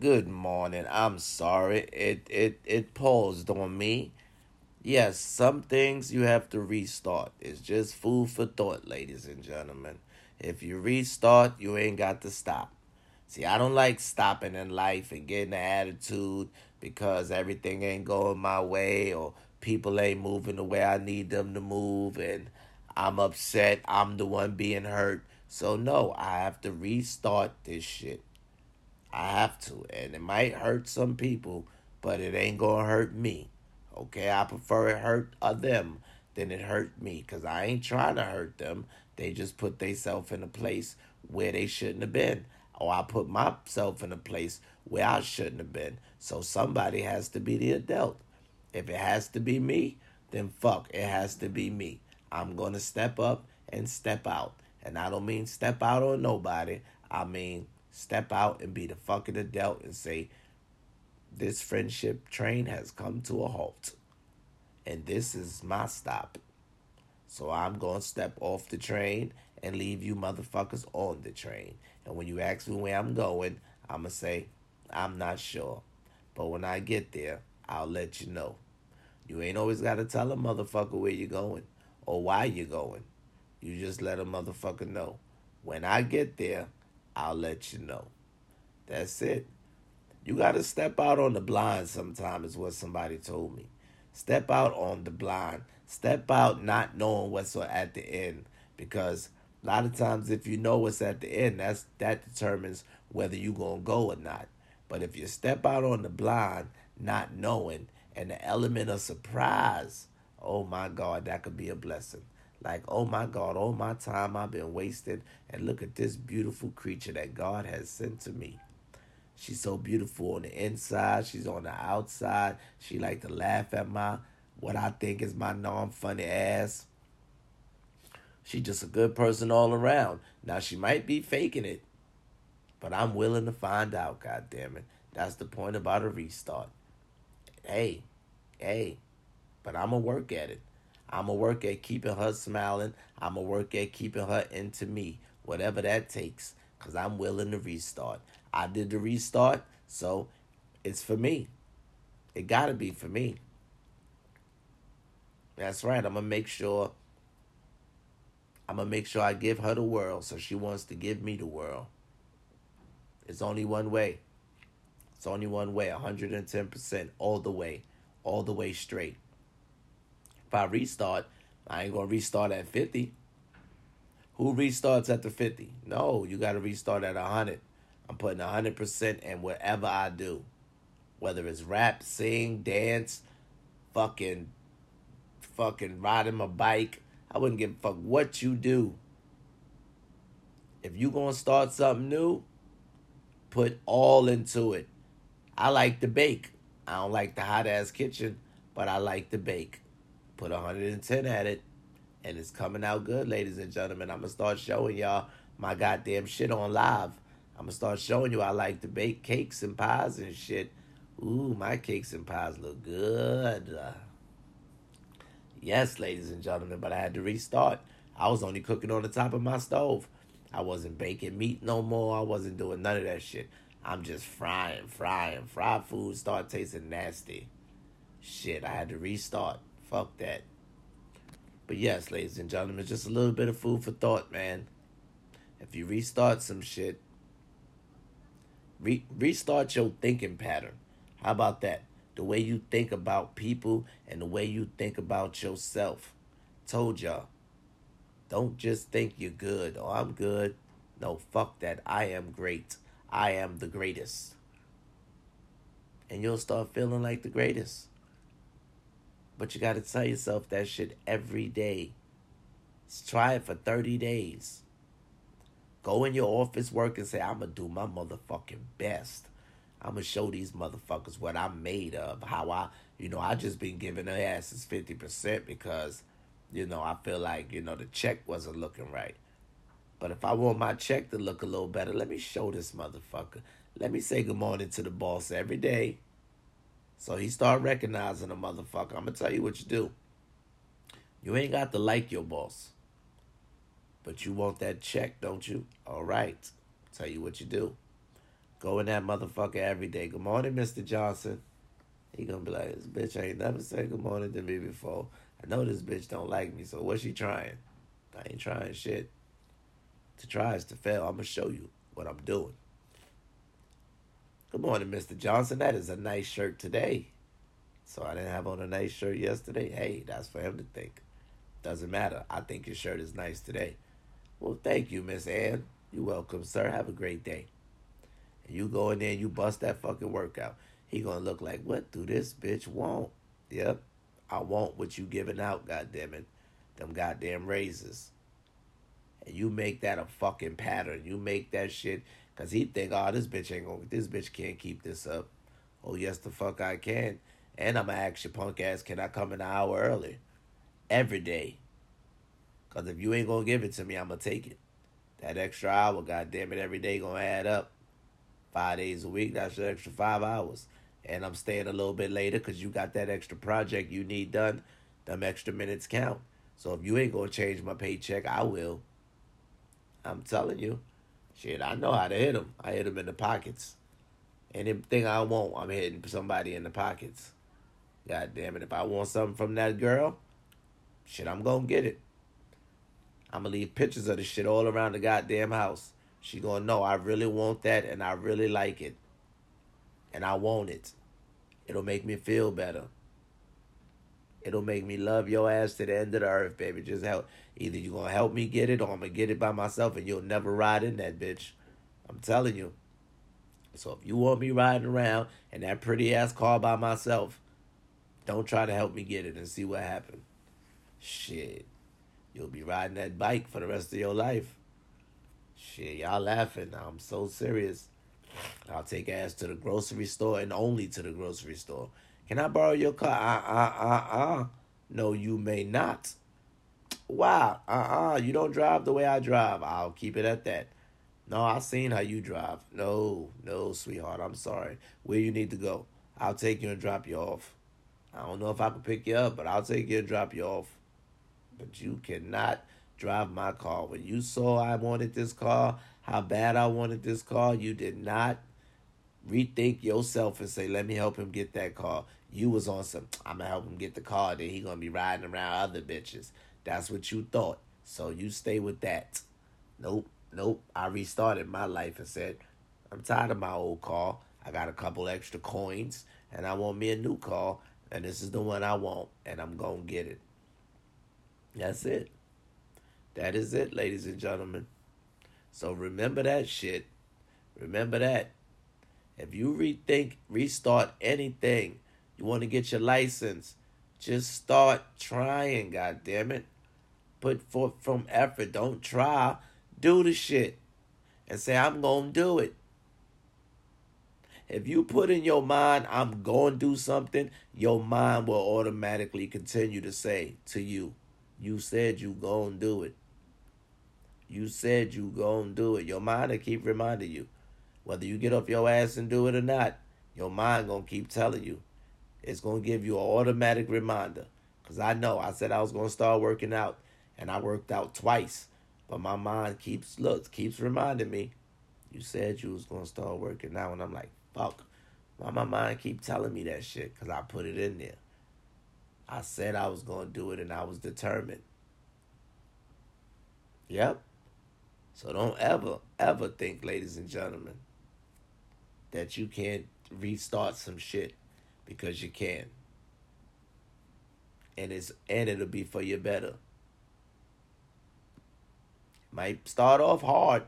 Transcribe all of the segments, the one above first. Good morning. I'm sorry. It paused on me. Yes, some things you have to restart. It's just food for thought, ladies and gentlemen. If you restart, you ain't got to stop. See, I don't like stopping in life and getting an attitude because everything ain't going my way or people ain't moving the way I need them to move and I'm upset. I'm the one being hurt. So, no, I have to restart this shit. I have to. And it might hurt some people, but it ain't going to hurt me. Okay, I prefer it hurt them than it hurt me because I ain't trying to hurt them. They just put themselves in a place where they shouldn't have been. Or I put myself in a place where I shouldn't have been. So somebody has to be the adult. If it has to be me, then fuck, it has to be me. I'm going to step up and step out. And I don't mean step out on nobody. I mean step out and be the fucking adult and say, this friendship train has come to a halt. And this is my stop. So I'm going to step off the train and leave you motherfuckers on the train. And when you ask me where I'm going, I'm going to say, I'm not sure. But when I get there, I'll let you know. You ain't always got to tell a motherfucker where you're going or why you're going. You just let a motherfucker know. When I get there, I'll let you know. That's it. You got to step out on the blind sometime is what somebody told me. Step out on the blind. Step out not knowing what's at the end. Because a lot of times if you know what's at the end, that determines whether you're going to go or not. But if you step out on the blind, not knowing, and the element of surprise, oh my God, that could be a blessing. Like, oh my God, all my time I've been wasted. And look at this beautiful creature that God has sent to me. She's so beautiful on the inside. She's on the outside. She like to laugh at what I think is my non-funny ass. She's just a good person all around. Now, she might be faking it, but I'm willing to find out, goddammit. That's the point about a restart. Hey, but I'm going to work at it. I'm going to work at keeping her smiling. I'm going to work at keeping her into me, whatever that takes, because I'm willing to restart. I did the restart, so it's for me. It got to be for me. That's right. I'm going to make sure I give her the world so she wants to give me the world. It's only one way. 110% all the way straight. If I restart, I ain't going to restart at 50. Who restarts at the 50? No, you got to restart at 100. I'm putting 100% in whatever I do. Whether it's rap, sing, dance, fucking riding my bike. I wouldn't give a fuck what you do. If you going to start something new, put all into it. I like to bake. I don't like the hot-ass kitchen, but I like to bake. Put 110 at it, and it's coming out good, ladies and gentlemen. I'm going to start showing y'all my goddamn shit on live. I'm going to start showing you I like to bake cakes and pies and shit. Ooh, my cakes and pies look good. Yes, ladies and gentlemen, but I had to restart. I was only cooking on the top of my stove. I wasn't baking meat no more. I wasn't doing none of that shit. I'm just frying. Fried food start tasting nasty. Shit, I had to restart. Fuck that. But yes, ladies and gentlemen, just a little bit of food for thought, man. If you restart some shit, restart your thinking pattern. How about that? The way you think about people and the way you think about yourself. Told y'all. Don't just think you're good. Oh, I'm good. No, fuck that. I am great. I am the greatest. And you'll start feeling like the greatest. But you got to tell yourself that shit every day. Let's try it for 30 days. Go in your office work and say, I'm going to do my motherfucking best. I'm going to show these motherfuckers what I'm made of. How I just been giving their asses 50% because, I feel like, the check wasn't looking right. But if I want my check to look a little better, let me show this motherfucker. Let me say good morning to the boss every day. So he start recognizing the motherfucker. I'm going to tell you what you do. You ain't got to like your boss. But you want that check, don't you? All right. Tell you what you do. Go in that motherfucker every day. Good morning, Mr. Johnson. He gonna be like, this bitch ain't never said good morning to me before. I know this bitch don't like me, so what's she trying? I ain't trying shit. To try is to fail. I'm gonna show you what I'm doing. Good morning, Mr. Johnson. That is a nice shirt today. So I didn't have on a nice shirt yesterday. Hey, that's for him to think. Doesn't matter. I think your shirt is nice today. Well, thank you, Miss Ann. You're welcome, sir. Have a great day. And you go in there and you bust that fucking workout. He gonna look like, what do this bitch want? Yep, I want what you giving out, goddammit. Them goddamn raises. And you make that a fucking pattern. You make that shit, because he think, oh, this bitch can't keep this up. Oh, yes, the fuck I can. And I'm going to ask your punk ass, can I come an hour early? Every day. Because if you ain't going to give it to me, I'm going to take it. That extra hour, goddammit, every day going to add up. 5 days a week, that's your extra 5 hours. And I'm staying a little bit later because you got that extra project you need done. Them extra minutes count. So if you ain't going to change my paycheck, I will. I'm telling you. Shit, I know how to hit him. I hit him in the pockets. Anything I want, I'm hitting somebody in the pockets. God damn it. If I want something from that girl, shit, I'm going to get it. I'm going to leave pictures of this shit all around the goddamn house. She going to know I really want that and I really like it. And I want it. It'll make me feel better. It'll make me love your ass to the end of the earth, baby. Just help. Either you're going to help me get it or I'm going to get it by myself and you'll never ride in that bitch. I'm telling you. So if you want me riding around in that pretty ass car by myself, don't try to help me get it and see what happens. Shit. You'll be riding that bike for the rest of your life. Shit, y'all laughing. I'm so serious. I'll take ass to the grocery store and only to the grocery store. Can I borrow your car? No, you may not. Wow. You don't drive the way I drive. I'll keep it at that. No, I seen how you drive. No, sweetheart. I'm sorry. Where you need to go? I'll take you and drop you off. I don't know if I can pick you up, but I'll take you and drop you off. But you cannot drive my car. When you saw I wanted this car, how bad I wanted this car, you did not rethink yourself and say, let me help him get that car. You was on some, I'm going to help him get the car, then he going to be riding around other bitches. That's what you thought. So you stay with that. Nope. I restarted my life and said, I'm tired of my old car. I got a couple extra coins, and I want me a new car. And this is the one I want, and I'm going to get it. That's it. That is it, ladies and gentlemen. So remember that shit. Remember that. If you rethink, restart anything, you want to get your license, just start trying, goddammit. Put forth from effort. Don't try. Do the shit. And say, I'm going to do it. If you put in your mind, I'm going to do something, your mind will automatically continue to say to you, you said you going to do it. You said you going to do it. Your mind will keep reminding you. Whether you get off your ass and do it or not, your mind going to keep telling you. It's going to give you an automatic reminder. Because I know I said I was going to start working out, and I worked out twice. But my mind keeps reminding me, you said you was going to start working out, and I'm like, fuck, why my mind keep telling me that shit? Because I put it in there. I said I was going to do it, and I was determined. Yep. So don't ever, ever think, ladies and gentlemen, that you can't restart some shit, because you can. And it'll be for your better. Might start off hard.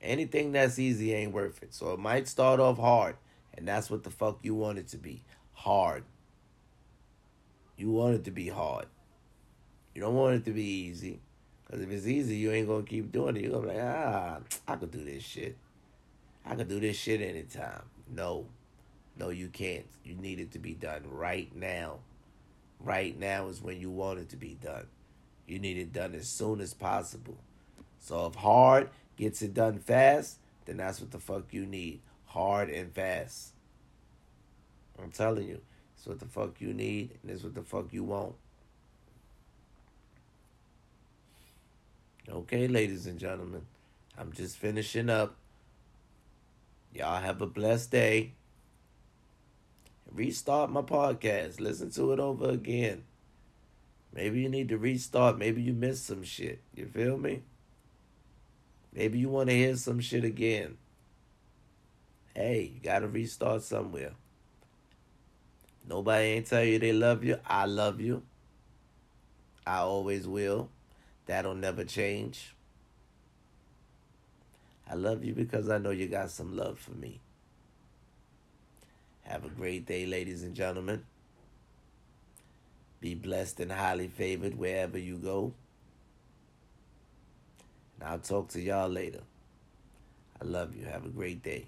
Anything that's easy ain't worth it. So it might start off hard. And that's what the fuck you want it to be. Hard. You want it to be hard. You don't want it to be easy. Because if it's easy, you ain't going to keep doing it. You're going to be like, I could do this shit. I could do this shit anytime. No, you can't. You need it to be done right now. Right now is when you want it to be done. You need it done as soon as possible. So if hard gets it done fast, then that's what the fuck you need. Hard and fast. I'm telling you. It's what the fuck you need, and it's what the fuck you want. Okay, ladies and gentlemen. I'm just finishing up. Y'all have a blessed day. Restart my podcast. Listen to it over again. Maybe you need to restart. Maybe you missed some shit. You feel me? Maybe you want to hear some shit again. Hey, you got to restart somewhere. Nobody ain't tell you they love you. I love you. I always will. That'll never change. I love you because I know you got some love for me. Have a great day, ladies and gentlemen. Be blessed and highly favored wherever you go. And I'll talk to y'all later. I love you. Have a great day.